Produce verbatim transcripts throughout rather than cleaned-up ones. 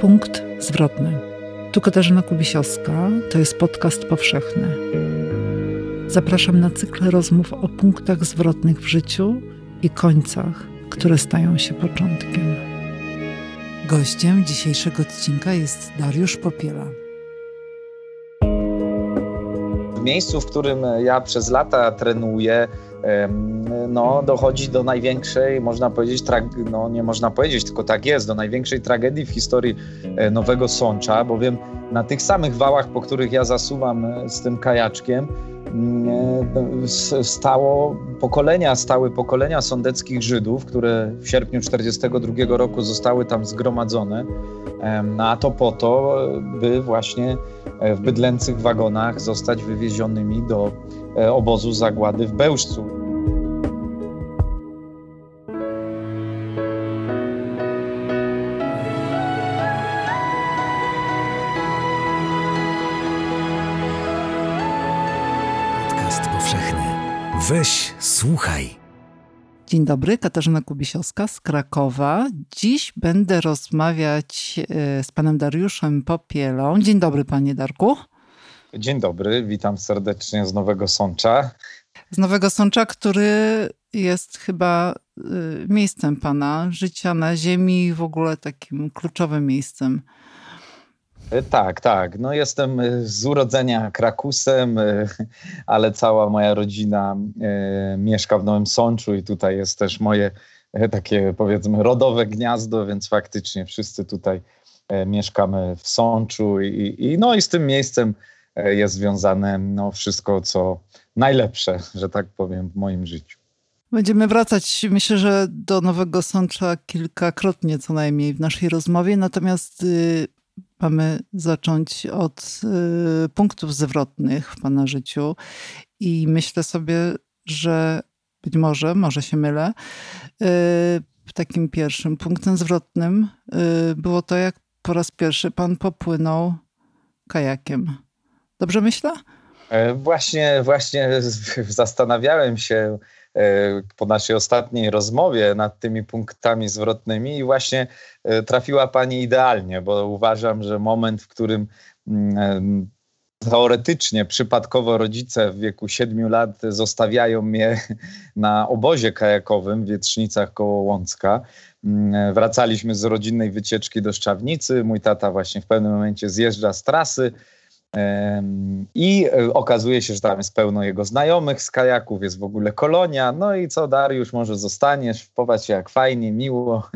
Punkt zwrotny. Tu Katarzyna Kubisiowska, to jest podcast powszechny. Zapraszam na cykle rozmów o punktach zwrotnych w życiu i końcach, które stają się początkiem. Gościem dzisiejszego odcinka jest Dariusz Popiela. W miejscu, w którym ja przez lata trenuję, no, dochodzi do największej, można powiedzieć, trag- no nie można powiedzieć, tylko tak jest, do największej tragedii w historii Nowego Sącza, bowiem na tych samych wałach, po których ja zasuwam z tym kajaczkiem, stało pokolenia, stały pokolenia sądeckich Żydów, które w sierpniu czterdziestego drugiego roku zostały tam zgromadzone, a to po to, by właśnie w bydlęcych wagonach zostać wywiezionymi do obozu zagłady w Bełżcu. Podcast powszechny. Weź, słuchaj. Dzień dobry, Katarzyna Kubisiowska z Krakowa. Dziś będę rozmawiać z panem Dariuszem Popielą. Dzień dobry, panie Darku. Dzień dobry, witam serdecznie z Nowego Sącza. Z Nowego Sącza, który jest chyba miejscem pana życia na ziemi i w ogóle takim kluczowym miejscem. Tak, tak. No jestem z urodzenia Krakusem, ale cała moja rodzina mieszka w Nowym Sączu i tutaj jest też moje takie, powiedzmy, rodowe gniazdo, więc faktycznie wszyscy tutaj mieszkamy w Sączu i, i, no i z tym miejscem jest związane no, wszystko, co najlepsze, że tak powiem, w moim życiu. Będziemy wracać, myślę, że do Nowego Sącza kilkakrotnie co najmniej w naszej rozmowie, natomiast y, mamy zacząć od y, punktów zwrotnych w pana życiu i myślę sobie, że być może, może się mylę, y, takim pierwszym punktem zwrotnym y, było to, jak po raz pierwszy pan popłynął kajakiem. Dobrze myślę? Właśnie, właśnie zastanawiałem się po naszej ostatniej rozmowie nad tymi punktami zwrotnymi i właśnie trafiła pani idealnie, bo uważam, że moment, w którym teoretycznie, przypadkowo rodzice w wieku siedmiu lat zostawiają mnie na obozie kajakowym w Wietrznicach koło Łącka. Wracaliśmy z rodzinnej wycieczki do Szczawnicy. Mój tata właśnie w pewnym momencie zjeżdża z trasy. I okazuje się, że tam jest pełno jego znajomych z kajaków, jest w ogóle kolonia. No i co, Dariusz, może zostaniesz, popatrz jak fajnie, miło,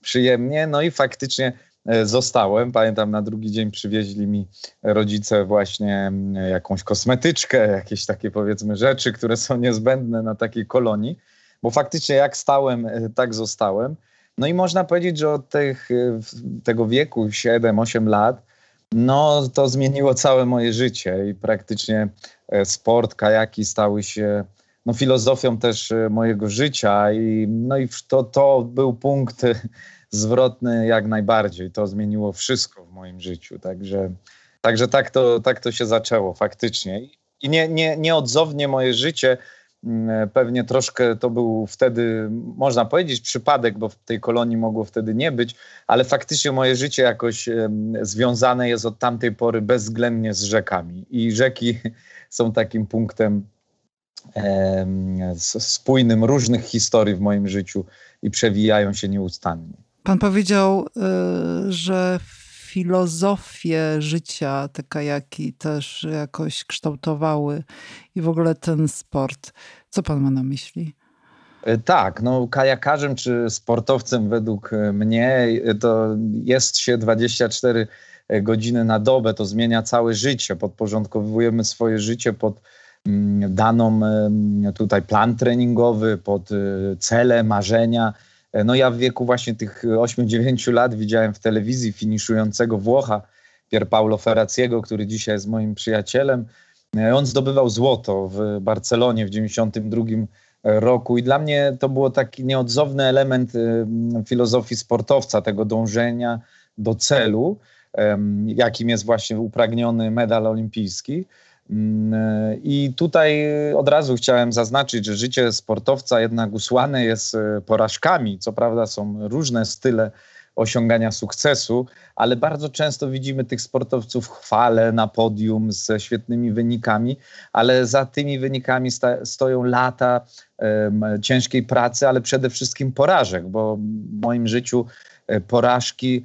przyjemnie. No i faktycznie zostałem. Pamiętam, na drugi dzień przywieźli mi rodzice właśnie jakąś kosmetyczkę, jakieś takie, powiedzmy, rzeczy, które są niezbędne na takiej kolonii, bo faktycznie jak stałem, tak zostałem. No i można powiedzieć, że od tych, tego wieku siedem osiem lat no to zmieniło całe moje życie i praktycznie sport, kajaki stały się no, filozofią też mojego życia i, no i to, to był punkt zwrotny jak najbardziej. To zmieniło wszystko w moim życiu, także, także tak, to, tak to się zaczęło faktycznie. I nie, nie, nieodzownie moje życie, pewnie troszkę to był wtedy, można powiedzieć, przypadek, bo w tej kolonii mogło wtedy nie być, ale faktycznie moje życie jakoś związane jest od tamtej pory bezwzględnie z rzekami. I rzeki są takim punktem e, spójnym różnych historii w moim życiu i przewijają się nieustannie. Pan powiedział, y, że filozofię życia te kajaki też jakoś kształtowały i w ogóle ten sport. Co pan ma na myśli? Tak, no kajakarzem czy sportowcem według mnie to jest się dwadzieścia cztery godziny na dobę, to zmienia całe życie. Podporządkowujemy swoje życie pod daną tutaj plan treningowy, pod cele, marzenia. No ja w wieku właśnie tych osiem dziewięć lat widziałem w telewizji finiszującego Włocha Pierpaolo Ferraciego, który dzisiaj jest moim przyjacielem. On zdobywał złoto w Barcelonie w dziewięćdziesiątym drugim roku i dla mnie to było taki nieodzowny element filozofii sportowca, tego dążenia do celu, jakim jest właśnie upragniony medal olimpijski. I tutaj od razu chciałem zaznaczyć, że życie sportowca jednak usłane jest porażkami. Co prawda są różne style osiągania sukcesu, ale bardzo często widzimy tych sportowców chwale na podium ze świetnymi wynikami, ale za tymi wynikami sta- stoją lata um, ciężkiej pracy, ale przede wszystkim porażek, bo w moim życiu porażki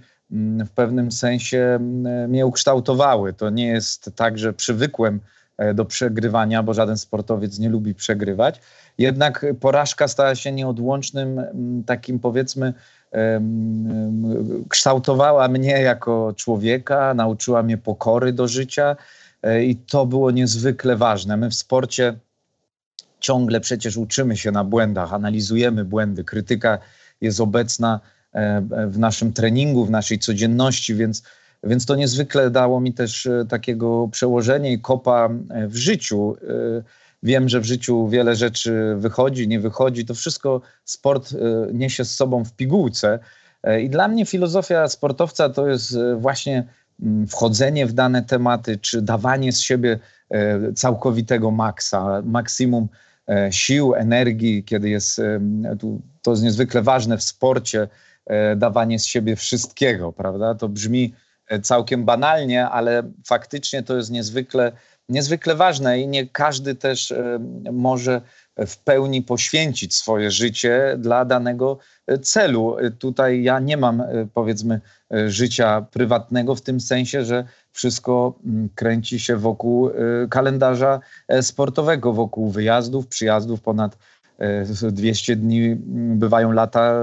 w pewnym sensie mnie ukształtowały. To nie jest tak, że przywykłem do przegrywania, bo żaden sportowiec nie lubi przegrywać. Jednak porażka stała się nieodłącznym takim, powiedzmy, kształtowała mnie jako człowieka, nauczyła mnie pokory do życia i to było niezwykle ważne. My w sporcie ciągle przecież uczymy się na błędach, analizujemy błędy, krytyka jest obecna w naszym treningu, w naszej codzienności, więc, więc to niezwykle dało mi też takiego przełożenia i kopa w życiu. Wiem, że w życiu wiele rzeczy wychodzi, nie wychodzi. To wszystko sport niesie z sobą w pigułce. I dla mnie filozofia sportowca to jest właśnie wchodzenie w dane tematy, czy dawanie z siebie całkowitego maksa, maksimum sił, energii, kiedy jest, to jest niezwykle ważne w sporcie, dawanie z siebie wszystkiego, prawda? To brzmi całkiem banalnie, ale faktycznie to jest niezwykle, niezwykle ważne i nie każdy też może w pełni poświęcić swoje życie dla danego celu. Tutaj ja nie mam, powiedzmy, życia prywatnego w tym sensie, że wszystko kręci się wokół kalendarza sportowego, wokół wyjazdów, przyjazdów ponad dwieście dni. Bywają lata,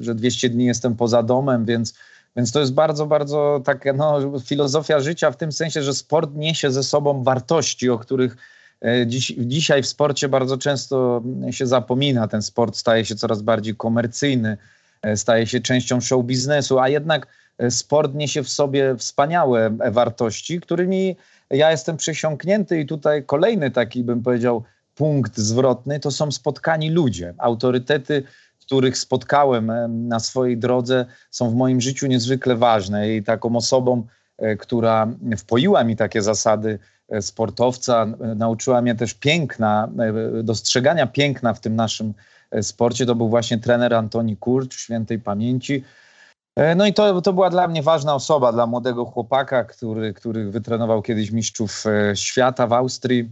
że dwieście dni jestem poza domem, więc, więc to jest bardzo, bardzo taka no, filozofia życia w tym sensie, że sport niesie ze sobą wartości, o których dziś, dzisiaj w sporcie bardzo często się zapomina. Ten sport staje się coraz bardziej komercyjny, staje się częścią show biznesu, a jednak sport niesie w sobie wspaniałe wartości, którymi ja jestem przesiąknięty i tutaj kolejny taki, bym powiedział, punkt zwrotny to są spotkani ludzie. Autorytety, których spotkałem na swojej drodze, są w moim życiu niezwykle ważne i taką osobą, która wpoiła mi takie zasady sportowca, nauczyła mnie też piękna, dostrzegania piękna w tym naszym sporcie, to był właśnie trener Antoni Kurcz, świętej pamięci. No i to, to była dla mnie ważna osoba, dla młodego chłopaka, który, który wytrenował kiedyś mistrzów świata w Austrii.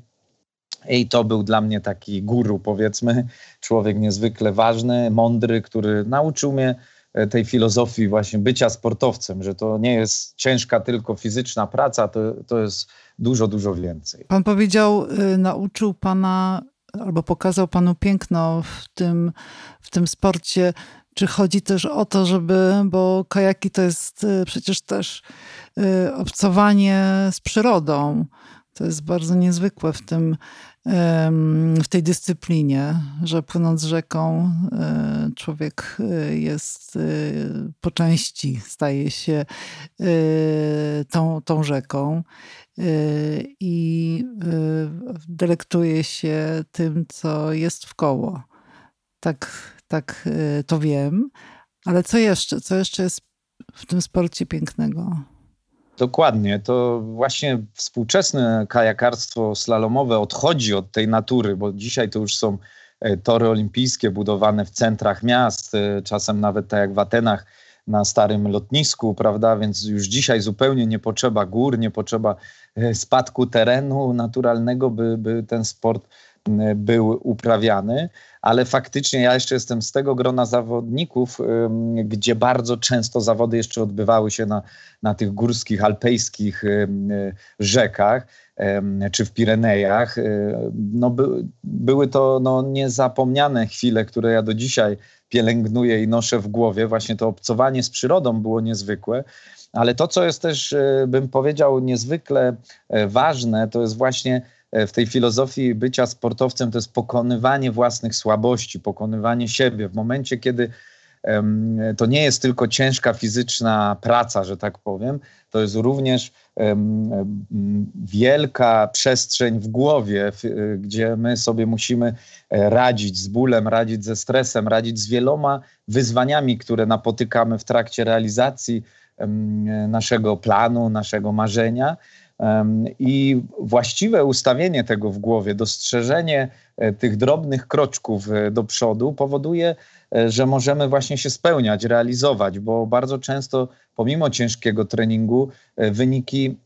I to był dla mnie taki guru, powiedzmy, człowiek niezwykle ważny, mądry, który nauczył mnie tej filozofii właśnie bycia sportowcem, że to nie jest ciężka tylko fizyczna praca, to, to jest dużo, dużo więcej. Pan powiedział, y, nauczył pana albo pokazał panu piękno w tym, w tym sporcie. Czy chodzi też o to, żeby, bo kajaki to jest przecież też y, obcowanie z przyrodą. To jest bardzo niezwykłe w tym, w tej dyscyplinie, że płynąc rzeką człowiek jest po części, staje się tą, tą rzeką i delektuje się tym, co jest wkoło. Tak, tak to wiem. Ale co jeszcze? Co jeszcze jest w tym sporcie pięknego? Dokładnie. To właśnie współczesne kajakarstwo slalomowe odchodzi od tej natury, bo dzisiaj to już są tory olimpijskie budowane w centrach miast, czasem nawet tak jak w Atenach na starym lotnisku, prawda? Więc już dzisiaj zupełnie nie potrzeba gór, nie potrzeba spadku terenu naturalnego, by, by ten sport był uprawiany, ale faktycznie ja jeszcze jestem z tego grona zawodników, gdzie bardzo często zawody jeszcze odbywały się na, na tych górskich, alpejskich rzekach czy w Pirenejach. No, by, były to no, niezapomniane chwile, które ja do dzisiaj pielęgnuję i noszę w głowie. Właśnie to obcowanie z przyrodą było niezwykłe, ale to, co jest też, bym powiedział, niezwykle ważne, to jest właśnie w tej filozofii bycia sportowcem to jest pokonywanie własnych słabości, pokonywanie siebie. W momencie, kiedy um, to nie jest tylko ciężka fizyczna praca, że tak powiem, to jest również um, wielka przestrzeń w głowie, f, gdzie my sobie musimy radzić z bólem, radzić ze stresem, radzić z wieloma wyzwaniami, które napotykamy w trakcie realizacji um, naszego planu, naszego marzenia. I właściwe ustawienie tego w głowie, dostrzeżenie tych drobnych kroczków do przodu powoduje, że możemy właśnie się spełniać, realizować, bo bardzo często pomimo ciężkiego treningu wyniki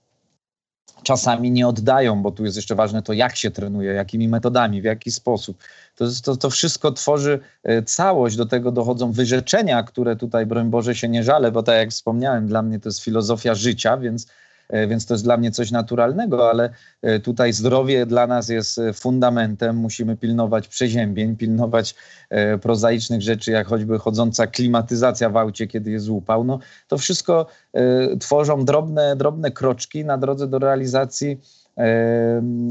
czasami nie oddają, bo tu jest jeszcze ważne to, jak się trenuje, jakimi metodami, w jaki sposób. To, to, to wszystko tworzy całość, do tego dochodzą wyrzeczenia, które tutaj, broń Boże, się nie żalę, bo tak jak wspomniałem, dla mnie to jest filozofia życia, więc Więc to jest dla mnie coś naturalnego, ale tutaj zdrowie dla nas jest fundamentem. Musimy pilnować przeziębień, pilnować prozaicznych rzeczy, jak choćby chodząca klimatyzacja w aucie, kiedy jest upał. No, to wszystko tworzą drobne, drobne kroczki na drodze do realizacji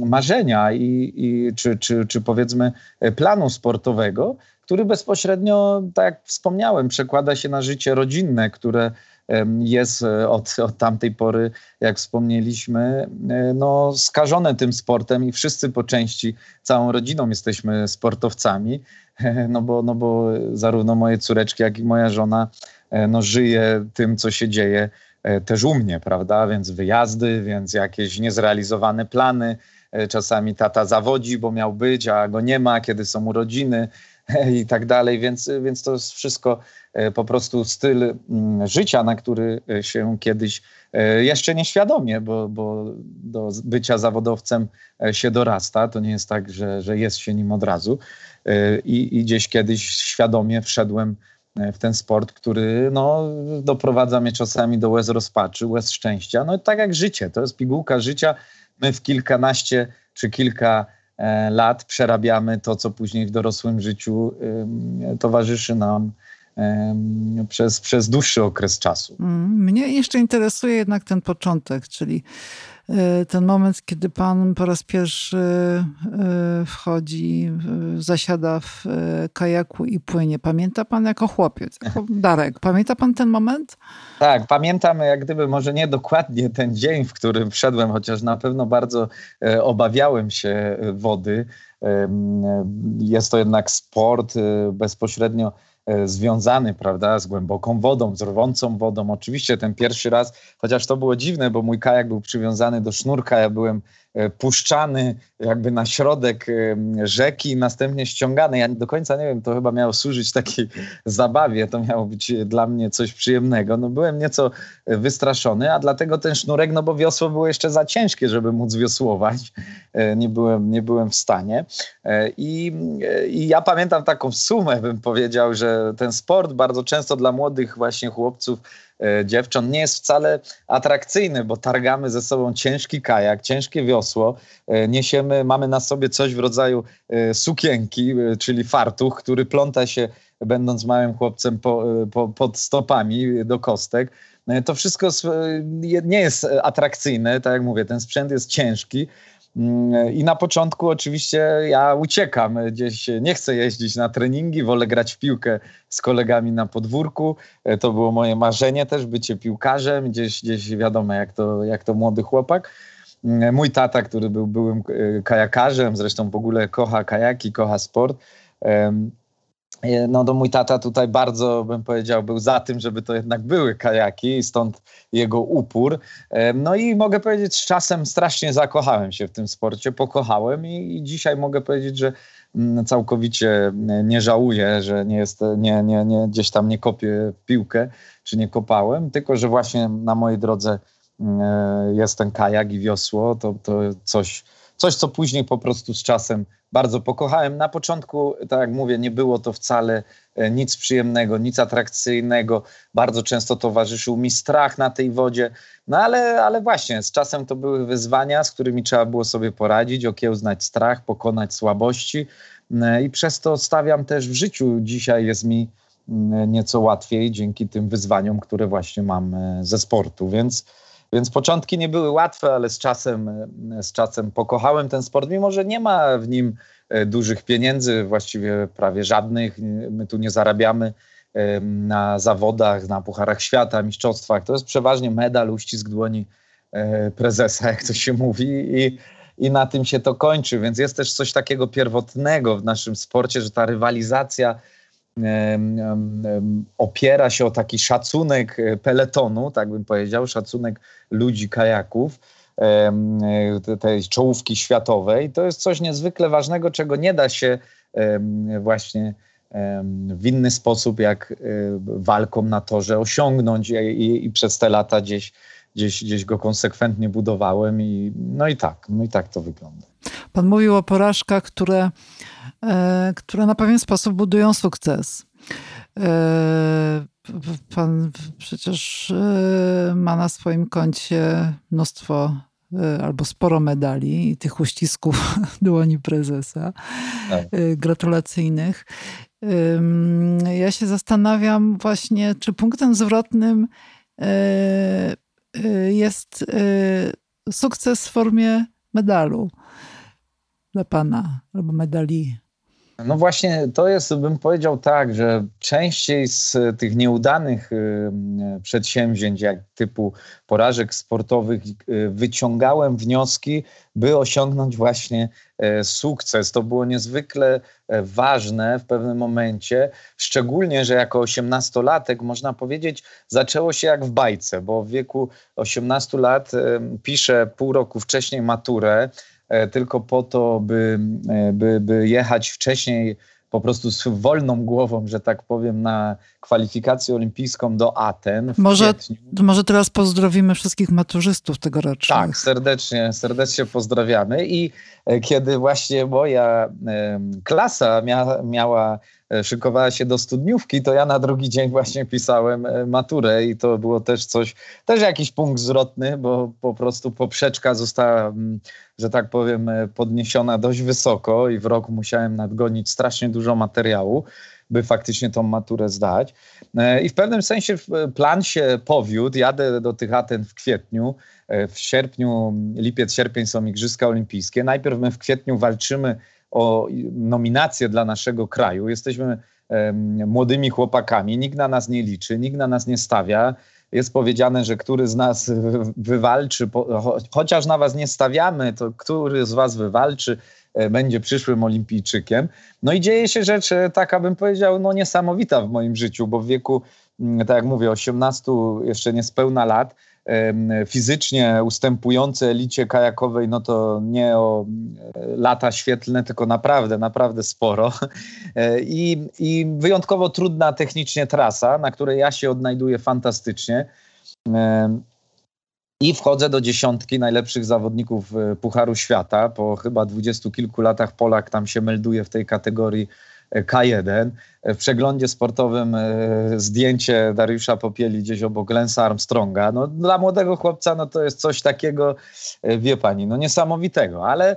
marzenia i, i, czy, czy, czy powiedzmy planu sportowego, który bezpośrednio, tak jak wspomniałem, przekłada się na życie rodzinne, które jest od, od tamtej pory, jak wspomnieliśmy, no, skażone tym sportem i wszyscy po części, całą rodziną jesteśmy sportowcami, no bo, no bo zarówno moje córeczki, jak i moja żona no, żyje tym, co się dzieje też u mnie, prawda, więc wyjazdy, więc jakieś niezrealizowane plany, czasami tata zawodzi, bo miał być, a go nie ma, kiedy są urodziny i tak dalej, więc, więc to jest wszystko po prostu styl życia, na który się kiedyś jeszcze nieświadomie, bo, bo do bycia zawodowcem się dorasta, to nie jest tak, że, że jest się nim od razu i, i gdzieś kiedyś świadomie wszedłem w ten sport, który no, doprowadza mnie czasami do łez rozpaczy, łez szczęścia, no tak jak życie, to jest pigułka życia, my w kilkanaście czy kilka lat przerabiamy to, co później w dorosłym życiu y, towarzyszy nam y, przez, przez dłuższy okres czasu. Mnie jeszcze interesuje jednak ten początek, czyli y, ten moment, kiedy pan po raz pierwszy y, wchodzi, y, zasiada w y, kajaku i płynie. Pamięta pan jako chłopiec, jako Darek, pamięta pan ten moment? Tak, pamiętam jak gdyby może nie dokładnie ten dzień, w którym wszedłem, chociaż na pewno bardzo e, obawiałem się wody. E, jest to jednak sport e, bezpośrednio e, związany, prawda, z głęboką wodą, z rwącą wodą. Oczywiście ten pierwszy raz, chociaż to było dziwne, bo mój kajak był przywiązany do sznurka, ja byłem e, puszczany jakby na środek e, rzeki, następnie ściągany. Ja do końca nie wiem, to chyba miało służyć takiej zabawie, to miało być dla mnie coś przyjemnego. No, byłem nieco wystraszony, a dlatego ten sznurek, no bo wiosło było jeszcze za ciężkie, żeby móc wiosłować. Nie byłem, nie byłem w stanie. I, I ja pamiętam taką sumę, bym powiedział, że ten sport bardzo często dla młodych właśnie chłopców, dziewcząt nie jest wcale atrakcyjny, bo targamy ze sobą ciężki kajak, ciężkie wiosło, niesiemy, mamy na sobie coś w rodzaju sukienki, czyli fartuch, który pląta się, będąc małym chłopcem, po, po, pod stopami do kostek. To wszystko nie jest atrakcyjne, tak jak mówię, ten sprzęt jest ciężki i na początku oczywiście ja uciekam gdzieś, nie chcę jeździć na treningi, wolę grać w piłkę z kolegami na podwórku, to było moje marzenie też, bycie piłkarzem, gdzieś, gdzieś wiadomo jak to, jak to młody chłopak. Mój tata, który był byłym kajakarzem, zresztą w ogóle kocha kajaki, kocha sport, no to mój tata tutaj bardzo, bym powiedział, był za tym, żeby to jednak były kajaki, stąd jego upór. No i mogę powiedzieć, z czasem strasznie zakochałem się w tym sporcie, pokochałem i, i dzisiaj mogę powiedzieć, że całkowicie nie żałuję, że nie jest, nie, nie, nie, gdzieś tam nie kopię w piłkę, czy nie kopałem, tylko że właśnie na mojej drodze jest ten kajak i wiosło, to, to coś... Coś, co później po prostu z czasem bardzo pokochałem. Na początku, tak jak mówię, nie było to wcale nic przyjemnego, nic atrakcyjnego. Bardzo często towarzyszył mi strach na tej wodzie. No ale, ale właśnie, z czasem to były wyzwania, z którymi trzeba było sobie poradzić, okiełznać strach, pokonać słabości. I przez to stawiam też w życiu. Dzisiaj jest mi nieco łatwiej dzięki tym wyzwaniom, które właśnie mam ze sportu, więc... Więc początki nie były łatwe, ale z czasem, z czasem pokochałem ten sport, mimo że nie ma w nim dużych pieniędzy, właściwie prawie żadnych. My tu nie zarabiamy na zawodach, na pucharach świata, mistrzostwach. To jest przeważnie medal, uścisk dłoni prezesa, jak to się mówi, i, i na tym się to kończy. Więc jest też coś takiego pierwotnego w naszym sporcie, że ta rywalizacja opiera się o taki szacunek peletonu, tak bym powiedział, szacunek ludzi kajaków, tej czołówki światowej, to jest coś niezwykle ważnego, czego nie da się właśnie w inny sposób jak walką na torze osiągnąć, i, i przez te lata gdzieś, gdzieś, gdzieś go konsekwentnie budowałem i no i tak, no i tak to wygląda. Pan mówił o porażkach, które, które na pewien sposób budują sukces. Pan przecież ma na swoim koncie mnóstwo albo sporo medali i tych uścisków dłoni prezesa gratulacyjnych. Ja się zastanawiam właśnie, czy punktem zwrotnym jest sukces w formie medalu dla pana albo medali. No właśnie to jest, bym powiedział tak, że częściej z tych nieudanych przedsięwzięć, jak typu porażek sportowych, wyciągałem wnioski, by osiągnąć właśnie sukces. To było niezwykle ważne w pewnym momencie, szczególnie, że jako osiemnastolatek, można powiedzieć, zaczęło się jak w bajce, bo w wieku osiemnastu lat piszę pół roku wcześniej maturę, tylko po to, by, by, by jechać wcześniej po prostu z wolną głową, że tak powiem, na kwalifikację olimpijską do Aten. Może, może teraz pozdrowimy wszystkich maturzystów tegorocznych. Tak, serdecznie, serdecznie pozdrawiamy. I kiedy właśnie moja klasa mia, miała, szykowała się do studniówki, to ja na drugi dzień właśnie pisałem maturę i to było też coś, też jakiś punkt zwrotny, bo po prostu poprzeczka została, że tak powiem, podniesiona dość wysoko i w rok musiałem nadgonić strasznie dużo materiału, by faktycznie tą maturę zdać. I w pewnym sensie plan się powiódł. Jadę do tych Aten w kwietniu. W sierpniu, lipiec, sierpień są Igrzyska Olimpijskie. Najpierw my w kwietniu walczymy o nominację dla naszego kraju. Jesteśmy młodymi chłopakami. Nikt na nas nie liczy, nikt na nas nie stawia. Jest powiedziane, że który z nas wywalczy, chociaż na was nie stawiamy, to który z was wywalczy, będzie przyszłym olimpijczykiem. No i dzieje się rzecz, taka bym powiedział, no niesamowita w moim życiu, bo w wieku, tak jak mówię, osiemnastu jeszcze niespełna lat, fizycznie ustępujący elicie kajakowej, no to nie o lata świetlne, tylko naprawdę, naprawdę sporo. I, i wyjątkowo trudna technicznie trasa, na której ja się odnajduję fantastycznie. I wchodzę do dziesiątki najlepszych zawodników Pucharu Świata. Po chyba dwudziestu kilku latach Polak tam się melduje w tej kategorii K jeden. W przeglądzie sportowym zdjęcie Dariusza Popieli gdzieś obok Lensa Armstronga. No, dla młodego chłopca no, to jest coś takiego, wie pani, no niesamowitego. Ale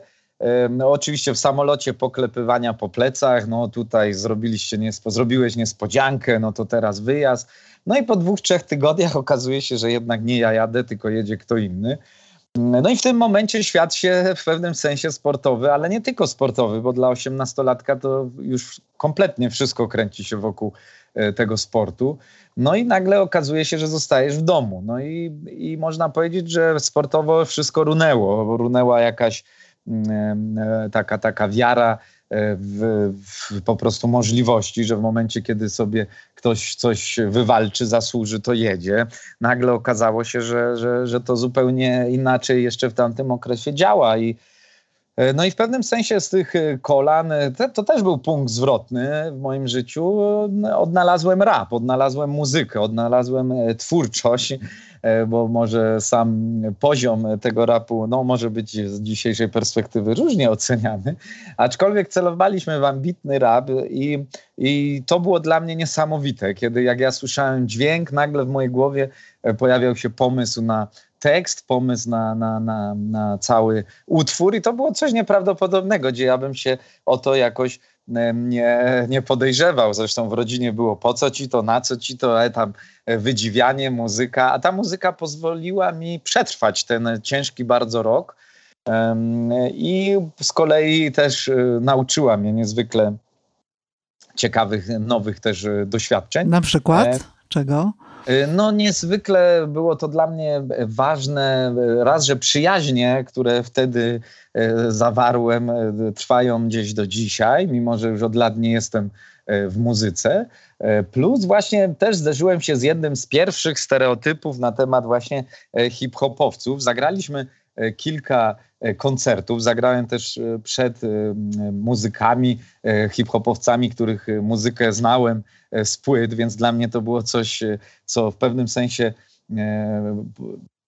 no, oczywiście w samolocie poklepywania po plecach. No tutaj zrobiliście niespo, zrobiłeś niespodziankę, no to teraz wyjazd. No i po dwóch, trzech tygodniach okazuje się, że jednak nie ja jadę, tylko jedzie kto inny. No i w tym momencie świat się w pewnym sensie sportowy, ale nie tylko sportowy, bo dla osiemnastolatka to już kompletnie wszystko kręci się wokół tego sportu. No i nagle okazuje się, że zostajesz w domu. No i, i można powiedzieć, że sportowo wszystko runęło. Runęła jakaś taka, taka wiara W, w po prostu możliwości, że w momencie, kiedy sobie ktoś coś wywalczy, zasłuży, to jedzie. Nagle okazało się, że, że, że to zupełnie inaczej jeszcze w tamtym okresie działa. I, no i w pewnym sensie z tych kolan, te, to też był punkt zwrotny w moim życiu, odnalazłem rap, odnalazłem muzykę, odnalazłem twórczość, bo może sam poziom tego rapu, no może być z dzisiejszej perspektywy różnie oceniany, aczkolwiek celowaliśmy w ambitny rap i, i to było dla mnie niesamowite, kiedy jak ja słyszałem dźwięk, nagle w mojej głowie pojawiał się pomysł na tekst, pomysł na, na, na, na cały utwór i to było coś nieprawdopodobnego, gdzie ja bym się o to jakoś nie, nie podejrzewał. Zresztą w rodzinie było po co ci to, na co ci to, e, tam wydziwianie, muzyka, a ta muzyka pozwoliła mi przetrwać ten ciężki bardzo rok um, i z kolei też nauczyła mnie niezwykle ciekawych, nowych też doświadczeń. Na przykład? E, Czego? No niezwykle było to dla mnie ważne, raz, że przyjaźnie, które wtedy zawarłem, trwają gdzieś do dzisiaj, mimo że już od lat nie jestem w muzyce, plus właśnie też zderzyłem się z jednym z pierwszych stereotypów na temat właśnie hip-hopowców. Zagraliśmy kilka koncertów. Zagrałem też przed muzykami, hip-hopowcami, których muzykę znałem z płyt, więc dla mnie to było coś, co w pewnym sensie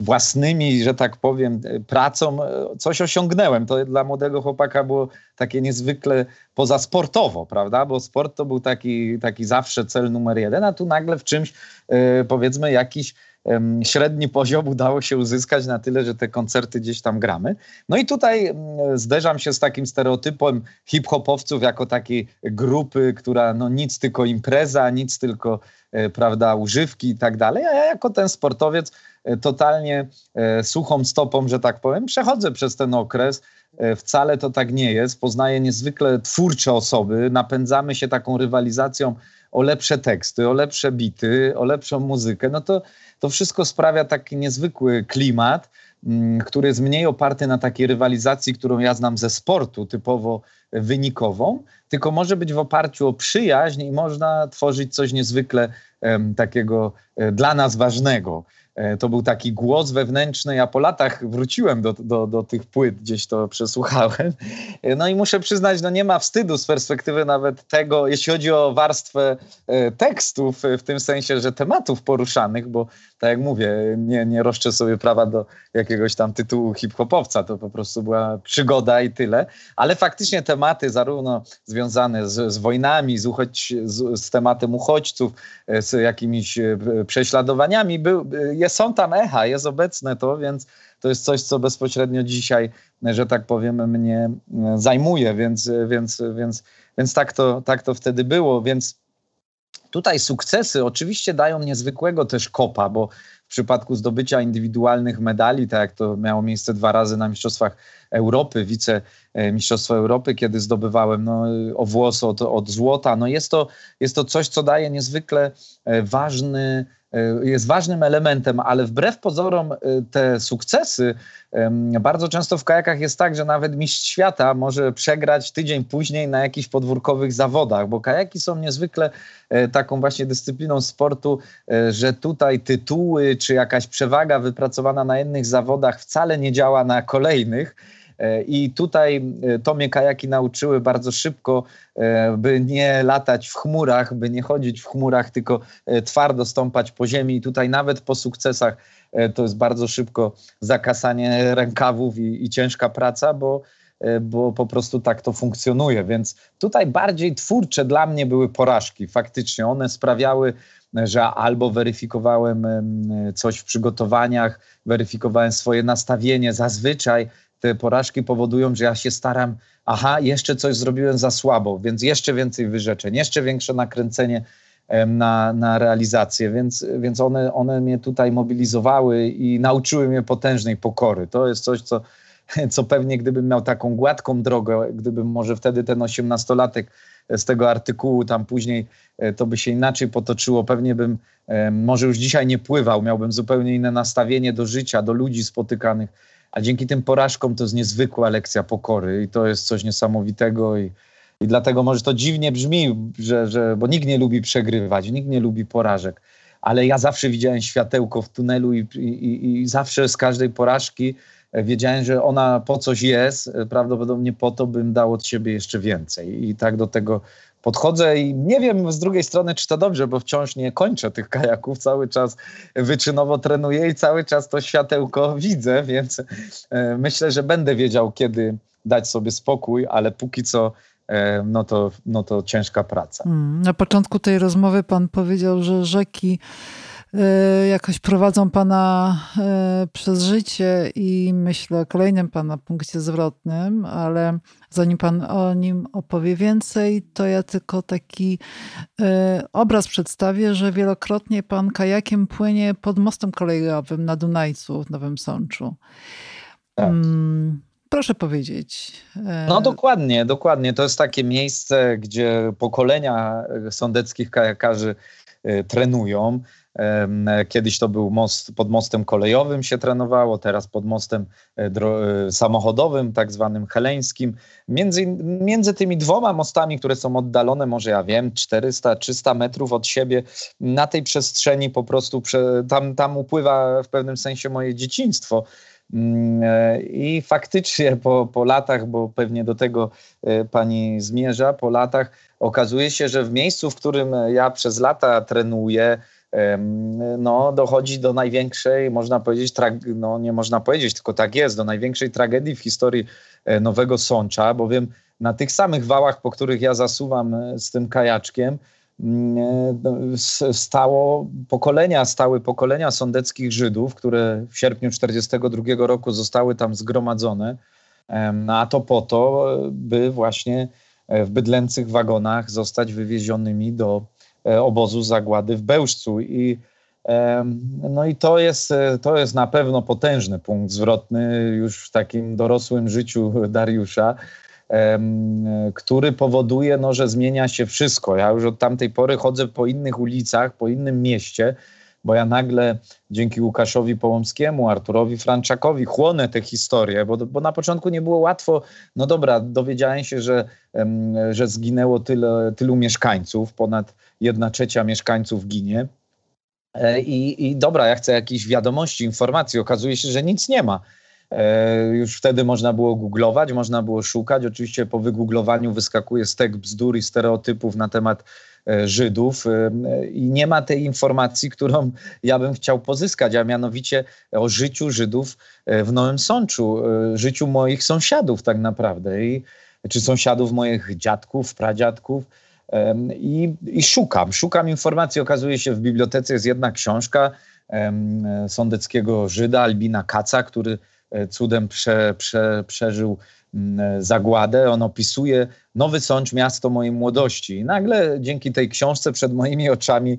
własnymi, że tak powiem, pracą coś osiągnąłem. To dla młodego chłopaka było takie niezwykle pozasportowo, prawda? Bo sport to był taki, taki zawsze cel numer jeden, a tu nagle w czymś, powiedzmy, jakiś średni poziom udało się uzyskać na tyle, że te koncerty gdzieś tam gramy. No i tutaj zderzam się z takim stereotypem hip-hopowców jako takiej grupy, która no nic tylko impreza, nic tylko, prawda, używki i tak dalej, a ja jako ten sportowiec totalnie suchą stopą, że tak powiem, przechodzę przez ten okres. Wcale to tak nie jest. Poznaję niezwykle twórcze osoby, napędzamy się taką rywalizacją o lepsze teksty, o lepsze bity, o lepszą muzykę. No to, to wszystko sprawia taki niezwykły klimat, który jest mniej oparty na takiej rywalizacji, którą ja znam ze sportu, typowo wynikową, tylko może być w oparciu o przyjaźń i można tworzyć coś niezwykle um, takiego um, dla nas ważnego. E, to był taki głos wewnętrzny. Ja po latach wróciłem do, do, do tych płyt, gdzieś to przesłuchałem. No i muszę przyznać, no nie ma wstydu z perspektywy nawet tego, jeśli chodzi o warstwę e, tekstów, e, w tym sensie, że tematów poruszanych, bo tak jak mówię, nie, nie roszczę sobie prawa do jakiegoś tam tytułu hip-hopowca. To po prostu była przygoda i tyle. Ale faktycznie temat Tematy zarówno związane z, z wojnami, z, uchodź, z, z tematem uchodźców, z jakimiś prześladowaniami. By, je, są tam echa, jest obecne to, więc to jest coś, co bezpośrednio dzisiaj, że tak powiem, mnie zajmuje, więc, więc, więc, więc tak, to, tak to wtedy było. Więc tutaj sukcesy oczywiście dają niezwykłego też kopa, bo w przypadku zdobycia indywidualnych medali, tak jak to miało miejsce dwa razy na Mistrzostwach Europy, wicemistrzostwo Europy, kiedy zdobywałem no, o włos od, od złota. No jest to, jest to coś, co daje niezwykle ważny, jest ważnym elementem, ale wbrew pozorom te sukcesy, bardzo często w kajakach jest tak, że nawet mistrz świata może przegrać tydzień później na jakichś podwórkowych zawodach, bo kajaki są niezwykle taką właśnie dyscypliną sportu, że tutaj tytuły czy jakaś przewaga wypracowana na jednych zawodach wcale nie działa na kolejnych. I tutaj to mnie kajaki nauczyły bardzo szybko, by nie latać w chmurach, by nie chodzić w chmurach, tylko twardo stąpać po ziemi. I tutaj nawet po sukcesach to jest bardzo szybko zakasanie rękawów i, i ciężka praca, bo, bo po prostu tak to funkcjonuje. Więc tutaj bardziej twórcze dla mnie były porażki. Faktycznie one sprawiały, że albo weryfikowałem coś w przygotowaniach, weryfikowałem swoje nastawienie zazwyczaj. Te porażki powodują, że ja się staram, aha, jeszcze coś zrobiłem za słabo, więc jeszcze więcej wyrzeczeń, jeszcze większe nakręcenie na, na realizację, więc, więc one, one mnie tutaj mobilizowały i nauczyły mnie potężnej pokory. To jest coś, co, co pewnie gdybym miał taką gładką drogę, gdybym może wtedy ten osiemnastolatek z tego artykułu tam później, to by się inaczej potoczyło. Pewnie bym może już dzisiaj nie pływał, miałbym zupełnie inne nastawienie do życia, do ludzi spotykanych. A dzięki tym porażkom to jest niezwykła lekcja pokory i to jest coś niesamowitego i, i dlatego może to dziwnie brzmi, że, że, bo nikt nie lubi przegrywać, nikt nie lubi porażek, ale ja zawsze widziałem światełko w tunelu i, i, i zawsze z każdej porażki wiedziałem, że ona po coś jest, prawdopodobnie po to, bym dał od siebie jeszcze więcej i tak do tego podchodzę i nie wiem z drugiej strony, czy to dobrze, bo wciąż nie kończę tych kajaków, cały czas wyczynowo trenuję i cały czas to światełko widzę, więc y, myślę, że będę wiedział, kiedy dać sobie spokój, ale póki co y, no to, no to ciężka praca. Hmm, na początku tej rozmowy pan powiedział, że rzeki y, jakoś prowadzą pana y, przez życie i myślę o kolejnym pana punkcie zwrotnym, ale zanim pan o nim opowie więcej, to ja tylko taki y, obraz przedstawię, że wielokrotnie pan kajakiem płynie pod mostem kolejowym na Dunajcu w Nowym Sączu. Tak. Um, proszę powiedzieć. No dokładnie, dokładnie. To jest takie miejsce, gdzie pokolenia sądeckich kajakarzy y, trenują. Kiedyś to był most, pod mostem kolejowym się trenowało, teraz pod mostem dro, samochodowym, tak zwanym heleńskim. Między, między tymi dwoma mostami, które są oddalone, może ja wiem, czterysta trzysta metrów od siebie, na tej przestrzeni po prostu prze, tam, tam upływa w pewnym sensie moje dzieciństwo. I faktycznie po, po latach, bo pewnie do tego pani zmierza, po latach okazuje się, że w miejscu, w którym ja przez lata trenuję, no, dochodzi do największej, można powiedzieć, trag- no nie można powiedzieć, tylko tak jest, do największej tragedii w historii Nowego Sącza, bowiem na tych samych wałach, po których ja zasuwam z tym kajaczkiem, stało pokolenia, stały pokolenia sądeckich Żydów, które w sierpniu tysiąc dziewięćset czterdziestego drugiego roku zostały tam zgromadzone, a to po to, by właśnie w bydlęcych wagonach zostać wywiezionymi do obozu zagłady w Bełżcu. I, no i to jest, to jest na pewno potężny punkt zwrotny już w takim dorosłym życiu Dariusza, który powoduje, no, że zmienia się wszystko. Ja już od tamtej pory chodzę po innych ulicach, po innym mieście, bo ja nagle dzięki Łukaszowi Połomskiemu, Arturowi Franczakowi chłonę tę historię, bo, bo na początku nie było łatwo. No dobra, dowiedziałem się, że, że zginęło tyle, tylu mieszkańców, ponad jedna trzecia mieszkańców ginie. I, i dobra, ja chcę jakichś wiadomości, informacji. Okazuje się, że nic nie ma. Już wtedy można było googlować, można było szukać. Oczywiście po wygooglowaniu wyskakuje stek bzdur i stereotypów na temat Żydów i nie ma tej informacji, którą ja bym chciał pozyskać, a mianowicie o życiu Żydów w Nowym Sączu, życiu moich sąsiadów tak naprawdę, i czy sąsiadów moich dziadków, pradziadków. I, i szukam, szukam informacji. Okazuje się, w bibliotece jest jedna książka sądeckiego Żyda Albina Kaca, który cudem prze, prze, przeżył zagładę. On opisuje Nowy Sącz, miasto mojej młodości. I nagle dzięki tej książce przed moimi oczami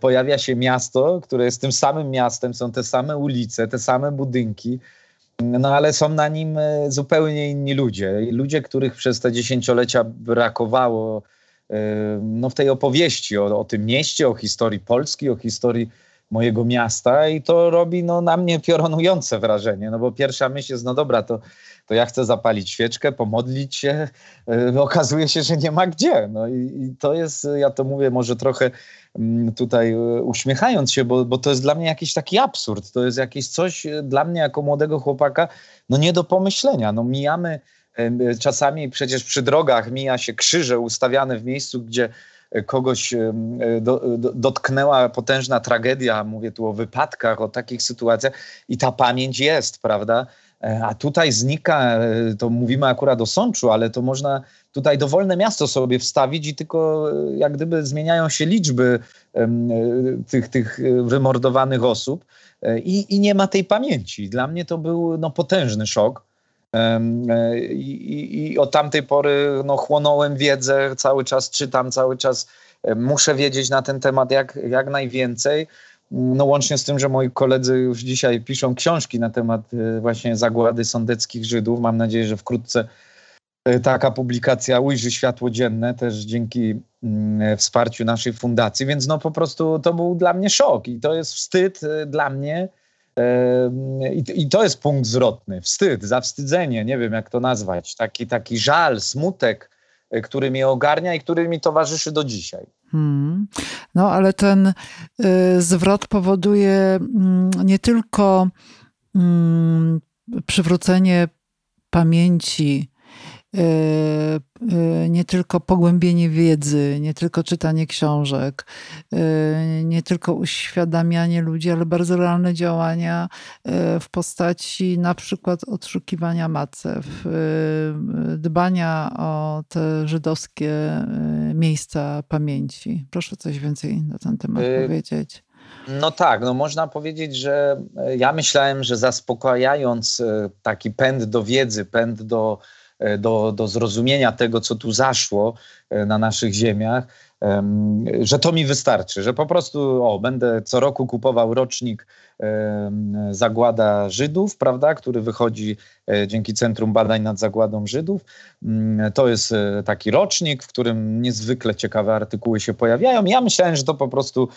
pojawia się miasto, które jest tym samym miastem, są te same ulice, te same budynki, no ale są na nim zupełnie inni ludzie. Ludzie, których przez te dziesięciolecia brakowało no, w tej opowieści o, o tym mieście, o historii Polski, o historii mojego miasta, i to robi no, na mnie piorunujące wrażenie, no bo pierwsza myśl jest, no dobra, to, to ja chcę zapalić świeczkę, pomodlić się, yy, okazuje się, że nie ma gdzie. No i, i to jest, ja to mówię może trochę mm, tutaj yy, uśmiechając się, bo, bo to jest dla mnie jakiś taki absurd, to jest jakieś coś dla mnie jako młodego chłopaka, no nie do pomyślenia, no mijamy yy, czasami przecież przy drogach mija się krzyże ustawiane w miejscu, gdzie kogoś do, do, dotknęła potężna tragedia, mówię tu o wypadkach, o takich sytuacjach, i ta pamięć jest, prawda? A tutaj znika, to mówimy akurat o Sączu, ale to można tutaj dowolne miasto sobie wstawić i tylko jak gdyby zmieniają się liczby tych, tych wymordowanych osób i, i nie ma tej pamięci. Dla mnie to był no, potężny szok. I, i, i od tamtej pory no, chłonąłem wiedzę, cały czas czytam, cały czas muszę wiedzieć na ten temat jak, jak najwięcej, no łącznie z tym, że moi koledzy już dzisiaj piszą książki na temat właśnie zagłady sądeckich Żydów. Mam nadzieję, że wkrótce taka publikacja ujrzy światło dzienne, też dzięki wsparciu naszej fundacji, więc no po prostu to był dla mnie szok i to jest wstyd dla mnie. I to jest punkt zwrotny, wstyd, zawstydzenie, nie wiem jak to nazwać, taki, taki żal, smutek, który mnie ogarnia i który mi towarzyszy do dzisiaj. Hmm. No ale ten y, zwrot powoduje y, nie tylko y, przywrócenie pamięci, y, y, nie tylko pogłębienie wiedzy, nie tylko czytanie książek, nie tylko uświadamianie ludzi, ale bardzo realne działania w postaci na przykład odszukiwania macew, dbania o te żydowskie miejsca pamięci. Proszę coś więcej na ten temat powiedzieć. No tak, no można powiedzieć, że ja myślałem, że zaspokajając taki pęd do wiedzy, pęd do, do, do zrozumienia tego, co tu zaszło na naszych ziemiach, że to mi wystarczy, że po prostu o, będę co roku kupował rocznik Zagłada Żydów, prawda, który wychodzi dzięki Centrum Badań nad Zagładą Żydów. To jest taki rocznik, w którym niezwykle ciekawe artykuły się pojawiają. Ja myślałem, że to po prostu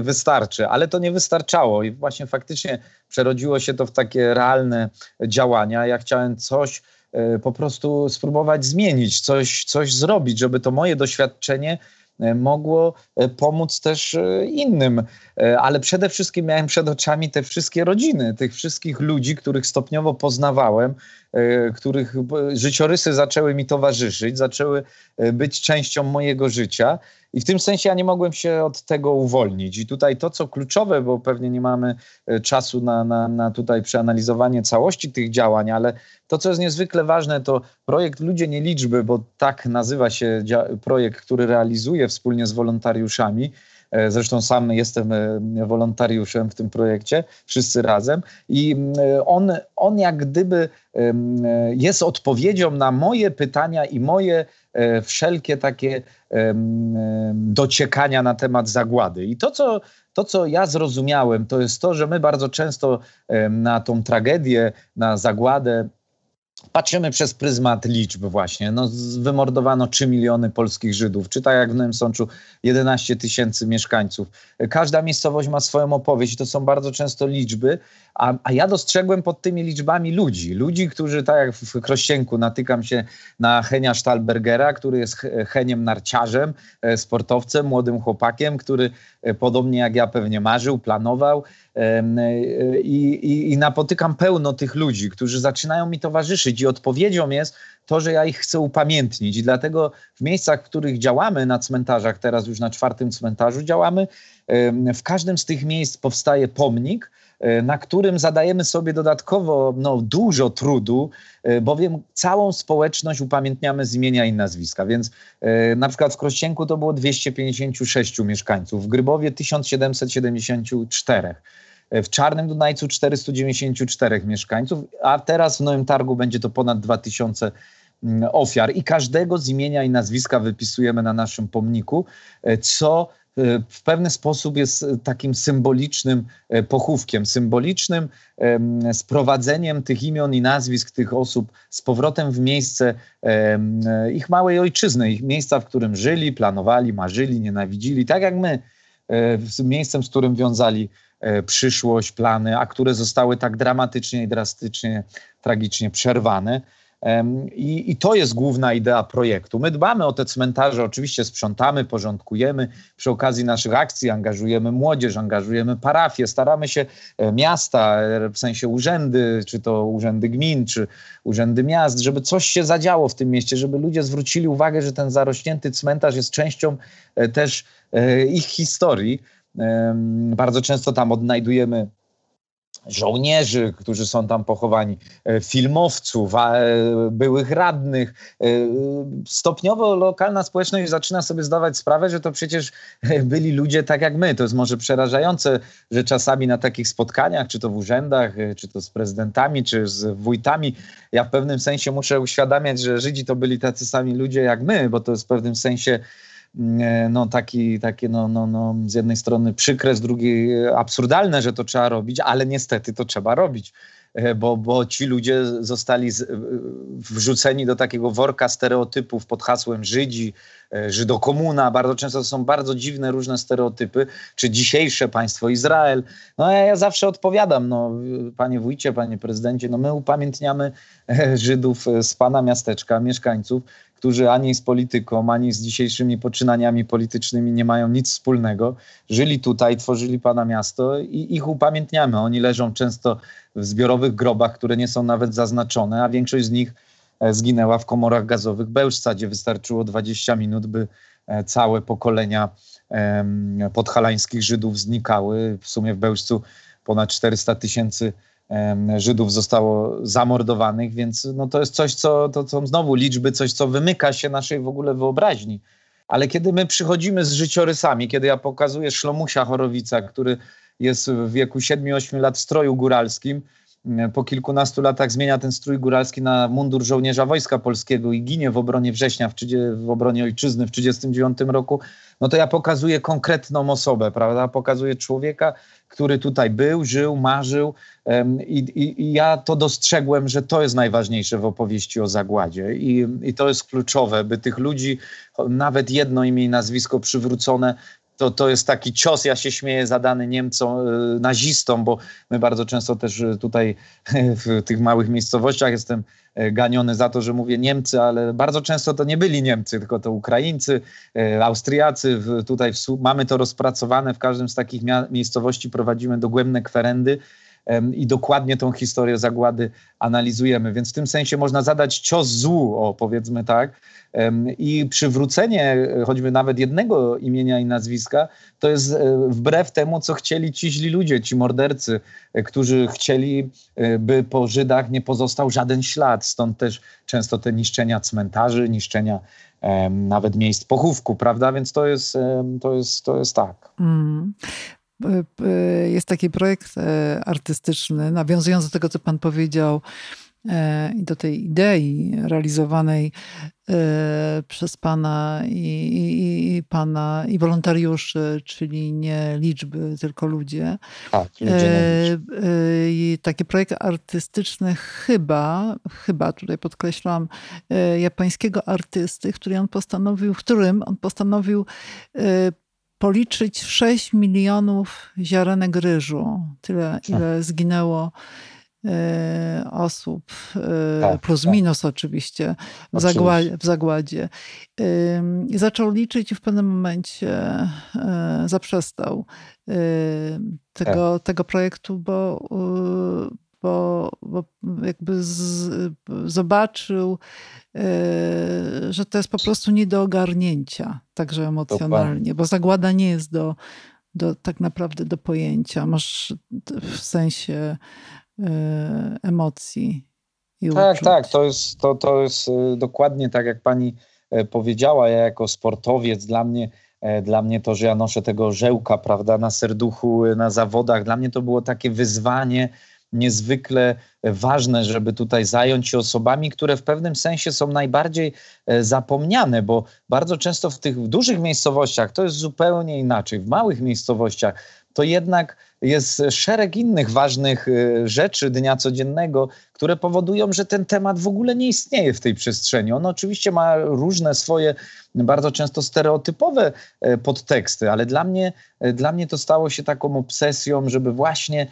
wystarczy, ale to nie wystarczało i właśnie faktycznie przerodziło się to w takie realne działania. Ja chciałem coś po prostu spróbować zmienić, coś, coś zrobić, żeby to moje doświadczenie mogło pomóc też innym. Ale przede wszystkim miałem przed oczami te wszystkie rodziny, tych wszystkich ludzi, których stopniowo poznawałem, których życiorysy zaczęły mi towarzyszyć, zaczęły być częścią mojego życia. I w tym sensie ja nie mogłem się od tego uwolnić. I tutaj to, co kluczowe, bo pewnie nie mamy czasu na, na, na tutaj przeanalizowanie całości tych działań, ale to, co jest niezwykle ważne, to projekt Ludzie Nie Liczby, bo tak nazywa się projekt, który realizuję wspólnie z wolontariuszami. Zresztą sam jestem wolontariuszem w tym projekcie, wszyscy razem. I on, on jak gdyby jest odpowiedzią na moje pytania i moje wszelkie takie dociekania na temat zagłady. I to co, to, co ja zrozumiałem, to jest to, że my bardzo często na tą tragedię, na zagładę patrzymy przez pryzmat liczb właśnie. No, wymordowano trzy miliony polskich Żydów, czy tak jak w Nowym Sączu jedenaście tysięcy mieszkańców. Każda miejscowość ma swoją opowieść i to są bardzo często liczby, a, a ja dostrzegłem pod tymi liczbami ludzi. Ludzi, którzy tak jak w Krościenku natykam się na Henia Stahlbergera, który jest Heniem narciarzem, sportowcem, młodym chłopakiem, który podobnie jak ja pewnie marzył, planował i, i, i napotykam pełno tych ludzi, którzy zaczynają mi towarzyszyć. I odpowiedzią jest to, że ja ich chcę upamiętnić. I dlatego w miejscach, w których działamy na cmentarzach, teraz już na czwartym cmentarzu działamy, w każdym z tych miejsc powstaje pomnik, na którym zadajemy sobie dodatkowo no, dużo trudu, bowiem całą społeczność upamiętniamy z imienia i nazwiska. Więc na przykład w Krościenku to było dwieście pięćdziesiąt sześć mieszkańców, w Grybowie tysiąc siedemset siedemdziesiąt cztery. W Czarnym Dunajcu czterysta dziewięćdziesiąt cztery mieszkańców, a teraz w Nowym Targu będzie to ponad dwa tysiące ofiar. I każdego z imienia i nazwiska wypisujemy na naszym pomniku, co w pewien sposób jest takim symbolicznym pochówkiem, symbolicznym sprowadzeniem tych imion i nazwisk tych osób z powrotem w miejsce ich małej ojczyzny, ich miejsca, w którym żyli, planowali, marzyli, nienawidzili, tak jak my, z miejscem, z którym wiązali przyszłość, plany, a które zostały tak dramatycznie i drastycznie, tragicznie przerwane. I, I to jest główna idea projektu. My dbamy o te cmentarze, oczywiście sprzątamy, porządkujemy. Przy okazji naszych akcji angażujemy młodzież, angażujemy parafie, staramy się miasta, w sensie urzędy, czy to urzędy gmin, czy urzędy miast, żeby coś się zadziało w tym mieście, żeby ludzie zwrócili uwagę, że ten zarośnięty cmentarz jest częścią też ich historii. Bardzo często tam odnajdujemy żołnierzy, którzy są tam pochowani, filmowców, byłych radnych. Stopniowo lokalna społeczność zaczyna sobie zdawać sprawę, że to przecież byli ludzie tak jak my. To jest może przerażające, że czasami na takich spotkaniach, czy to w urzędach, czy to z prezydentami, czy z wójtami, ja w pewnym sensie muszę uświadamiać, że Żydzi to byli tacy sami ludzie jak my, bo to jest w pewnym sensie no taki, takie no, no, no, z jednej strony przykre, z drugiej absurdalne, że to trzeba robić, ale niestety to trzeba robić, bo, bo ci ludzie zostali z, wrzuceni do takiego worka stereotypów pod hasłem Żydzi, Żydokomuna, bardzo często to są bardzo dziwne różne stereotypy, czy dzisiejsze państwo Izrael. No ja, ja zawsze odpowiadam, no panie wójcie, panie prezydencie, no my upamiętniamy Żydów z pana miasteczka, mieszkańców, którzy ani z polityką, ani z dzisiejszymi poczynaniami politycznymi nie mają nic wspólnego. Żyli tutaj, tworzyli Pana miasto i ich upamiętniamy. Oni leżą często w zbiorowych grobach, które nie są nawet zaznaczone, a większość z nich zginęła w komorach gazowych Bełżca, gdzie wystarczyło dwadzieścia minut, by całe pokolenia podhalańskich Żydów znikały. W sumie w Bełżcu ponad czterysta tysięcy Żydów zostało zamordowanych, więc no to jest coś, co to są znowu liczby, coś, co wymyka się naszej w ogóle wyobraźni. Ale kiedy my przychodzimy z życiorysami, kiedy ja pokazuję Szlomusia Chorowica, który jest w wieku siedmiu ośmiu lat w stroju góralskim, po kilkunastu latach zmienia ten strój góralski na mundur żołnierza Wojska Polskiego i ginie w obronie Września, w, w obronie ojczyzny w tysiąc dziewięćset trzydziestym dziewiątym roku, no to ja pokazuję konkretną osobę, prawda? Pokazuję człowieka, który tutaj był, żył, marzył um, i, i, i ja to dostrzegłem, że to jest najważniejsze w opowieści o zagładzie i, i to jest kluczowe, by tych ludzi, nawet jedno imię i nazwisko przywrócone, To, to jest taki cios, ja się śmieję, zadany Niemcom, nazistom, bo my bardzo często też tutaj w tych małych miejscowościach jestem ganiony za to, że mówię Niemcy, ale bardzo często to nie byli Niemcy, tylko to Ukraińcy, Austriacy. W, tutaj w, mamy to rozpracowane, w każdym z takich mia- miejscowości prowadzimy dogłębne kwerendy em, i dokładnie tą historię zagłady analizujemy. Więc w tym sensie można zadać cios złu, o, powiedzmy tak, em, i przywrócenie choćby nawet jednego imienia i nazwiska to jest wbrew temu, co chcieli ci źli ludzie, ci mordercy, którzy chcieli, by po Żydach nie pozostał żaden ślad. Stąd też często te niszczenia cmentarzy, niszczenia em, nawet miejsc pochówku, prawda? Więc to jest, em, to jest, to jest tak. Mm. Jest taki projekt artystyczny, nawiązując do tego, co pan powiedział, i do tej idei realizowanej przez pana i, i, i pana i wolontariuszy, czyli nie liczby, tylko ludzie. A, ludzie nie liczby. I taki projekt artystyczny chyba, chyba tutaj podkreślam, japońskiego artysty, który on postanowił, w którym on postanowił policzyć sześć milionów ziarenek ryżu. Tyle, ile zginęło y, osób, y, tak, plus tak. minus oczywiście, w, zagła- w zagładzie. Y, i zaczął liczyć i w pewnym momencie y, zaprzestał y, tego, tak. tego projektu, bo, y, bo, bo jakby z, zobaczył, Yy, że to jest po prostu nie do ogarnięcia także emocjonalnie, bo zagłada nie jest do, do tak naprawdę do pojęcia, masz w sensie yy, emocji i uczuć. Tak, tak, to jest, to, to jest dokładnie tak, jak pani powiedziała. Ja jako sportowiec, dla mnie, dla mnie to, że ja noszę tego orzełka, prawda, na serduchu, na zawodach, dla mnie to było takie wyzwanie niezwykle ważne, żeby tutaj zająć się osobami, które w pewnym sensie są najbardziej zapomniane, bo bardzo często w tych dużych miejscowościach to jest zupełnie inaczej. W małych miejscowościach to jednak jest szereg innych ważnych rzeczy dnia codziennego, które powodują, że ten temat w ogóle nie istnieje w tej przestrzeni. On oczywiście ma różne swoje, bardzo często stereotypowe podteksty, ale dla mnie, dla mnie to stało się taką obsesją, żeby właśnie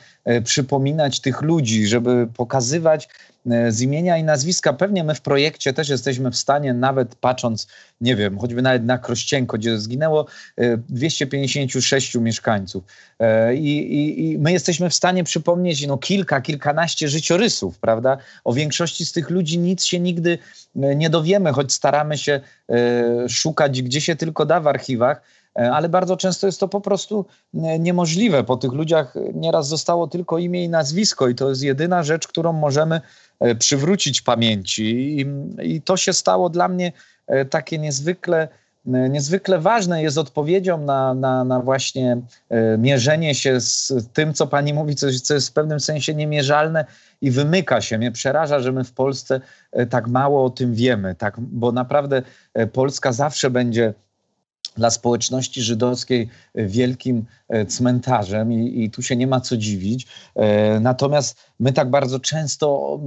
przypominać tych ludzi, żeby pokazywać z imienia i nazwiska. Pewnie my w projekcie też jesteśmy w stanie, nawet patrząc, nie wiem, choćby nawet na Krościenko, gdzie zginęło dwieście pięćdziesiąt sześć mieszkańców. I, i, i my jesteśmy w stanie przypomnieć no, kilka, kilkanaście życiorysów, prawda? O większości z tych ludzi nic się nigdy nie dowiemy, choć staramy się szukać, gdzie się tylko da w archiwach, ale bardzo często jest to po prostu niemożliwe. Po tych ludziach nieraz zostało tylko imię i nazwisko i to jest jedyna rzecz, którą możemy przywrócić pamięci. I, i to się stało dla mnie takie niezwykle, niezwykle ważne, jest odpowiedzią na, na, na właśnie mierzenie się z tym, co pani mówi, co, co jest w pewnym sensie niemierzalne i wymyka się. Mnie przeraża, że my w Polsce tak mało o tym wiemy, tak, bo naprawdę Polska zawsze będzie dla społeczności żydowskiej wielkim cmentarzem i, i tu się nie ma co dziwić. Natomiast my tak bardzo często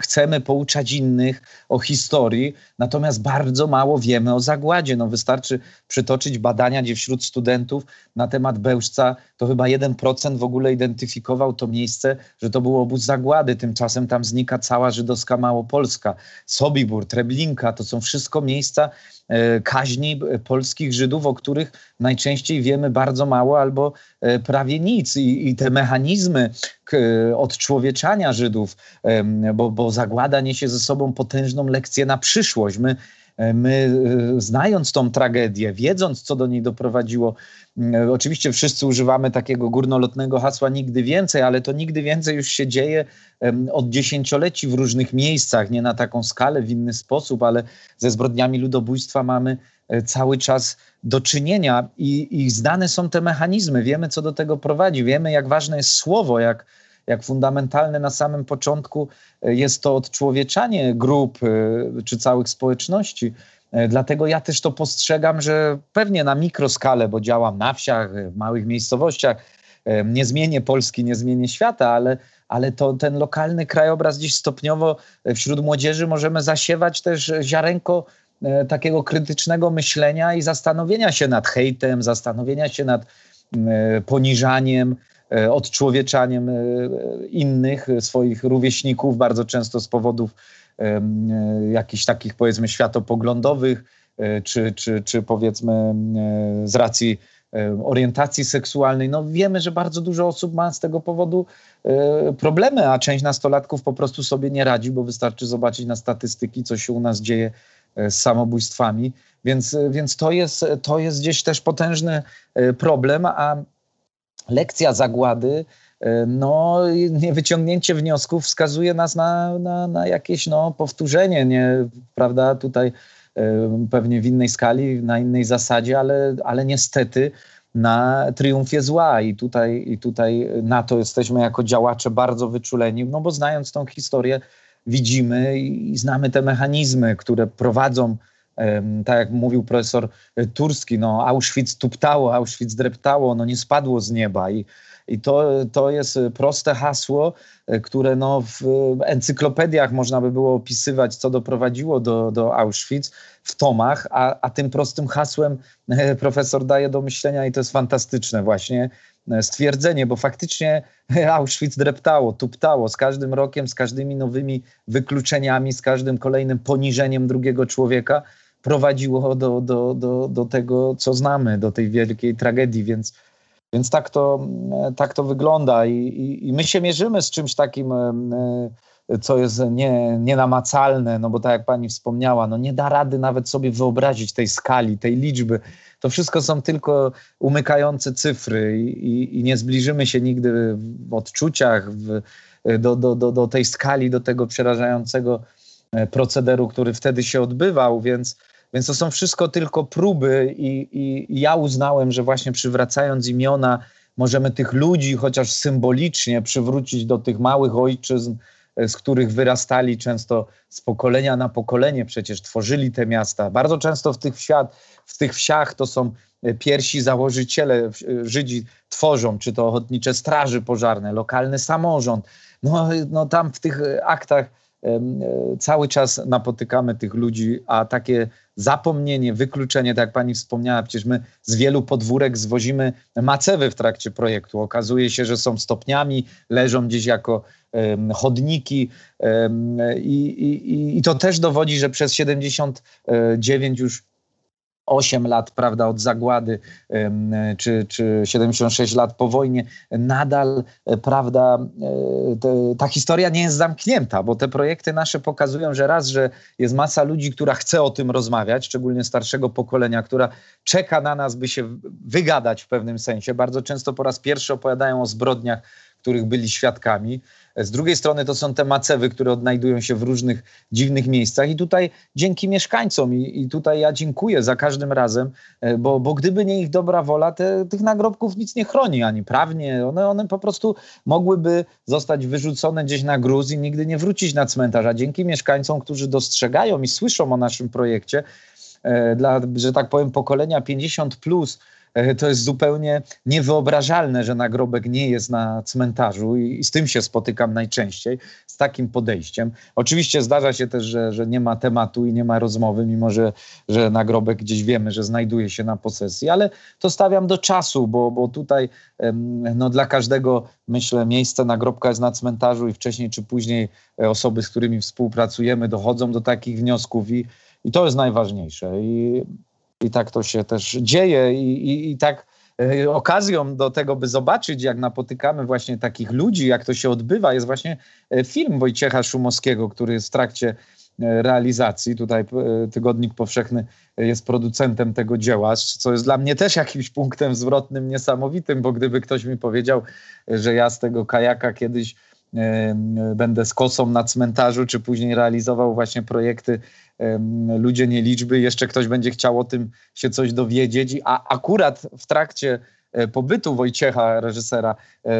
chcemy pouczać innych o historii, natomiast bardzo mało wiemy o zagładzie. No wystarczy przytoczyć badania, gdzie wśród studentów na temat Bełżca to chyba jeden procent w ogóle identyfikował to miejsce, że to był obóz zagłady. Tymczasem tam znika cała żydowska Małopolska. Sobibór, Treblinka, to są wszystko miejsca kaźni polskich Żydów, o których najczęściej wiemy bardzo mało albo prawie nic. I, i te mechanizmy odczłowieczania Żydów, bo, bo zagłada niesie ze sobą potężną lekcję na przyszłość. My, my znając tą tragedię, wiedząc, co do niej doprowadziło, oczywiście wszyscy używamy takiego górnolotnego hasła nigdy więcej, ale to nigdy więcej już się dzieje od dziesięcioleci w różnych miejscach, nie na taką skalę, w inny sposób, ale ze zbrodniami ludobójstwa mamy cały czas do czynienia i, i znane są te mechanizmy, wiemy, co do tego prowadzi, wiemy, jak ważne jest słowo, jak, jak fundamentalne na samym początku jest to odczłowieczanie grup czy całych społeczności. Dlatego ja też to postrzegam, że pewnie na mikroskalę, bo działam na wsiach, w małych miejscowościach, nie zmienię Polski, nie zmienię świata, ale, ale to ten lokalny krajobraz dziś stopniowo wśród młodzieży możemy zasiewać też ziarenko takiego krytycznego myślenia i zastanowienia się nad hejtem, zastanowienia się nad poniżaniem, odczłowieczaniem innych, swoich rówieśników, bardzo często z powodów jakichś takich, powiedzmy, światopoglądowych, czy, czy, czy powiedzmy z racji orientacji seksualnej. No wiemy, że bardzo dużo osób ma z tego powodu problemy, a część nastolatków po prostu sobie nie radzi, bo wystarczy zobaczyć na statystyki, co się u nas dzieje z samobójstwami. Więc, więc to jest, to jest gdzieś też potężny problem, a lekcja zagłady, no niewyciągnięcie wniosków wskazuje nas na, na, na jakieś no, powtórzenie, nie, prawda, tutaj pewnie w innej skali, na innej zasadzie, ale, ale niestety na triumfie zła i tutaj, i tutaj na to jesteśmy jako działacze bardzo wyczuleni, no bo znając tą historię widzimy i znamy te mechanizmy, które prowadzą, tak jak mówił profesor Turski, no Auschwitz tuptało, Auschwitz dreptało, no nie spadło z nieba i, i to, to jest proste hasło, które no w encyklopediach można by było opisywać, co doprowadziło do, do Auschwitz w tomach, a, a tym prostym hasłem profesor daje do myślenia i to jest fantastyczne właśnie stwierdzenie, bo faktycznie Auschwitz dreptało, tuptało z każdym rokiem, z każdymi nowymi wykluczeniami, z każdym kolejnym poniżeniem drugiego człowieka prowadziło do, do, do, do tego, co znamy, do tej wielkiej tragedii, więc, więc tak, to, tak to wygląda i, i, i my się mierzymy z czymś takim, co jest nie, nienamacalne, no bo tak jak pani wspomniała, no nie da rady nawet sobie wyobrazić tej skali, tej liczby. To wszystko są tylko umykające cyfry i, i, i nie zbliżymy się nigdy w odczuciach w, do, do, do, do tej skali, do tego przerażającego procederu, który wtedy się odbywał, więc, więc to są wszystko tylko próby i, i, i ja uznałem, że właśnie przywracając imiona możemy tych ludzi chociaż symbolicznie przywrócić do tych małych ojczyzn, z których wyrastali często z pokolenia na pokolenie, przecież tworzyli te miasta. Bardzo często w tych, wsiach, w tych wsiach to są pierwsi założyciele, Żydzi tworzą, czy to ochotnicze straży pożarne, lokalny samorząd. No, no tam w tych aktach cały czas napotykamy tych ludzi, a takie zapomnienie, wykluczenie, tak jak pani wspomniała, przecież my z wielu podwórek zwozimy macewy w trakcie projektu. Okazuje się, że są stopniami, leżą gdzieś jako um, chodniki um, i, i, i to też dowodzi, że przez siedemdziesiąt dziewięć już osiem lat, prawda, od zagłady czy, czy siedemdziesiąt sześć lat po wojnie, nadal, prawda, te, ta historia nie jest zamknięta, bo te projekty nasze pokazują, że raz, że jest masa ludzi, która chce o tym rozmawiać, szczególnie starszego pokolenia, która czeka na nas, by się wygadać w pewnym sensie. Bardzo często po raz pierwszy opowiadają o zbrodniach, których byli świadkami. Z drugiej strony to są te macewy, które odnajdują się w różnych dziwnych miejscach i tutaj dzięki mieszkańcom i, i tutaj ja dziękuję za każdym razem, bo, bo gdyby nie ich dobra wola, te, tych nagrobków nic nie chroni, ani prawnie, one, one po prostu mogłyby zostać wyrzucone gdzieś na gruz i nigdy nie wrócić na cmentarz, a dzięki mieszkańcom, którzy dostrzegają i słyszą o naszym projekcie, e, dla, że tak powiem, pokolenia pięćdziesiąt plus, to jest zupełnie niewyobrażalne, że nagrobek nie jest na cmentarzu i z tym się spotykam najczęściej, z takim podejściem. Oczywiście zdarza się też, że, że nie ma tematu i nie ma rozmowy, mimo że, że nagrobek gdzieś wiemy, że znajduje się na posesji, ale to stawiam do czasu, bo, bo tutaj no, dla każdego, myślę, miejsce nagrobka jest na cmentarzu i wcześniej czy później osoby, z którymi współpracujemy, dochodzą do takich wniosków i, i to jest najważniejsze. I, I tak to się też dzieje i, i, i tak y, okazją do tego, by zobaczyć, jak napotykamy właśnie takich ludzi, jak to się odbywa, jest właśnie film Wojciecha Szumowskiego, który jest w trakcie realizacji. Tutaj y, Tygodnik Powszechny jest producentem tego dzieła, co jest dla mnie też jakimś punktem zwrotnym niesamowitym, bo gdyby ktoś mi powiedział, że ja z tego kajaka kiedyś y, y, będę z kosą na cmentarzu, czy później realizował właśnie projekty Ludzie Nie Liczby, jeszcze ktoś będzie chciał o tym się coś dowiedzieć, a akurat w trakcie pobytu Wojciecha, reżysera,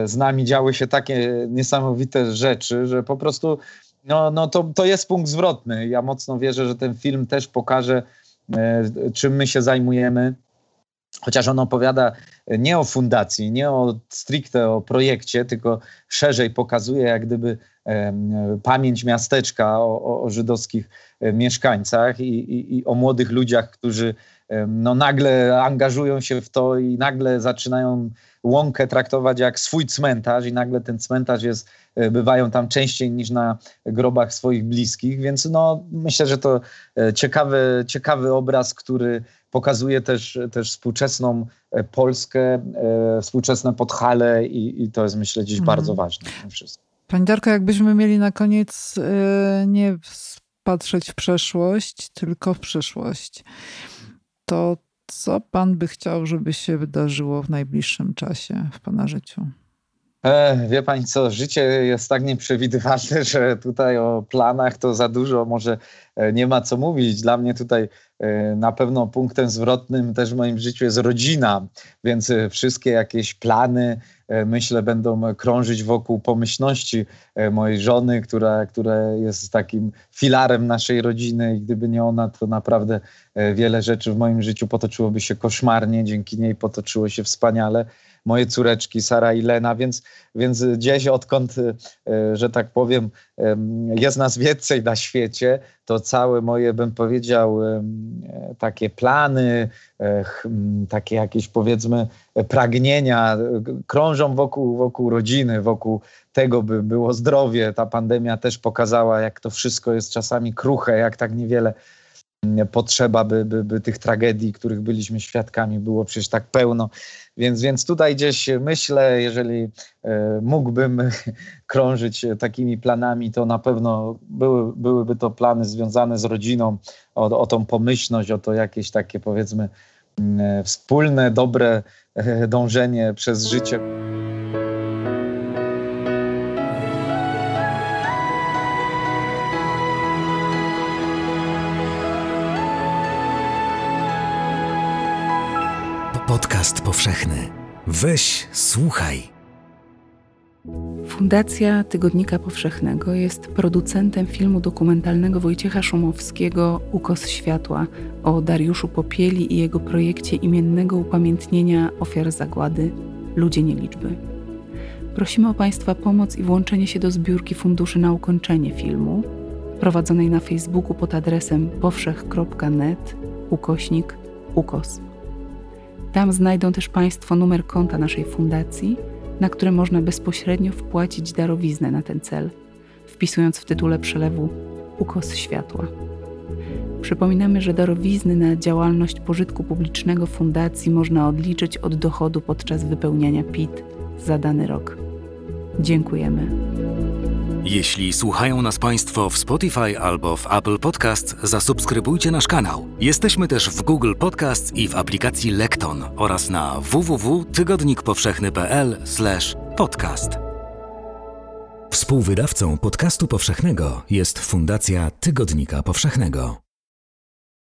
z nami działy się takie niesamowite rzeczy, że po prostu no, no to, to jest punkt zwrotny. Ja mocno wierzę, że ten film też pokaże, czym my się zajmujemy, Chociaż on opowiada nie o fundacji, nie o stricte o projekcie, tylko szerzej pokazuje jak gdyby e, pamięć miasteczka o, o, o żydowskich mieszkańcach i, i, i o młodych ludziach, którzy e, no, nagle angażują się w to i nagle zaczynają Łąkę traktować jak swój cmentarz i nagle ten cmentarz jest, bywają tam częściej niż na grobach swoich bliskich, więc no, myślę, że to ciekawy, ciekawy obraz, który pokazuje też, też współczesną Polskę, współczesne Podhale i, i to jest myślę dziś mhm. bardzo ważne. Pani Darko, jakbyśmy mieli na koniec nie patrzeć w przeszłość, tylko w przyszłość, to co pan by chciał, żeby się wydarzyło w najbliższym czasie w pana życiu? E, wie pani co, życie jest tak nieprzewidywalne, że tutaj o planach to za dużo może nie ma co mówić. Dla mnie tutaj na pewno punktem zwrotnym też w moim życiu jest rodzina, więc wszystkie jakieś plany myślę będą krążyć wokół pomyślności mojej żony, która, która jest takim filarem naszej rodziny i gdyby nie ona, to naprawdę wiele rzeczy w moim życiu potoczyłoby się koszmarnie, dzięki niej potoczyło się wspaniale. Moje córeczki Sara i Lena, więc, więc gdzieś odkąd, że tak powiem, jest nas więcej na świecie, to całe moje, bym powiedział, takie plany, takie jakieś powiedzmy pragnienia krążą wokół, wokół rodziny, wokół tego, by było zdrowie. Ta pandemia też pokazała, jak to wszystko jest czasami kruche, jak tak niewiele potrzeba, by, by, by tych tragedii, których byliśmy świadkami, było przecież tak pełno. Więc, więc tutaj gdzieś myślę, jeżeli e, mógłbym krążyć takimi planami, to na pewno były, byłyby to plany związane z rodziną, o, o tą pomyślność, o to jakieś takie powiedzmy e, wspólne, dobre e, dążenie przez życie. Podcast powszechny. Weź, słuchaj. Fundacja Tygodnika Powszechnego jest producentem filmu dokumentalnego Wojciecha Szumowskiego Ukos Światła o Dariuszu Popieli i jego projekcie imiennego upamiętnienia ofiar zagłady Ludzie Nie Liczby. Prosimy o Państwa pomoc i włączenie się do zbiórki funduszy na ukończenie filmu, prowadzonej na Facebooku pod adresem powszech kropka net ukośnik ukos. Tam znajdą też Państwo numer konta naszej fundacji, na które można bezpośrednio wpłacić darowiznę na ten cel, wpisując w tytule przelewu Ukos Światła. Przypominamy, że darowizny na działalność pożytku publicznego fundacji można odliczyć od dochodu podczas wypełniania P I T za dany rok. Dziękujemy. Jeśli słuchają nas Państwo w Spotify albo w Apple Podcasts, zasubskrybujcie nasz kanał. Jesteśmy też w Google Podcasts i w aplikacji Lekton oraz na w w w kropka tygodnik powszechny kropka p l slash podcast. Współwydawcą Podcastu Powszechnego jest Fundacja Tygodnika Powszechnego.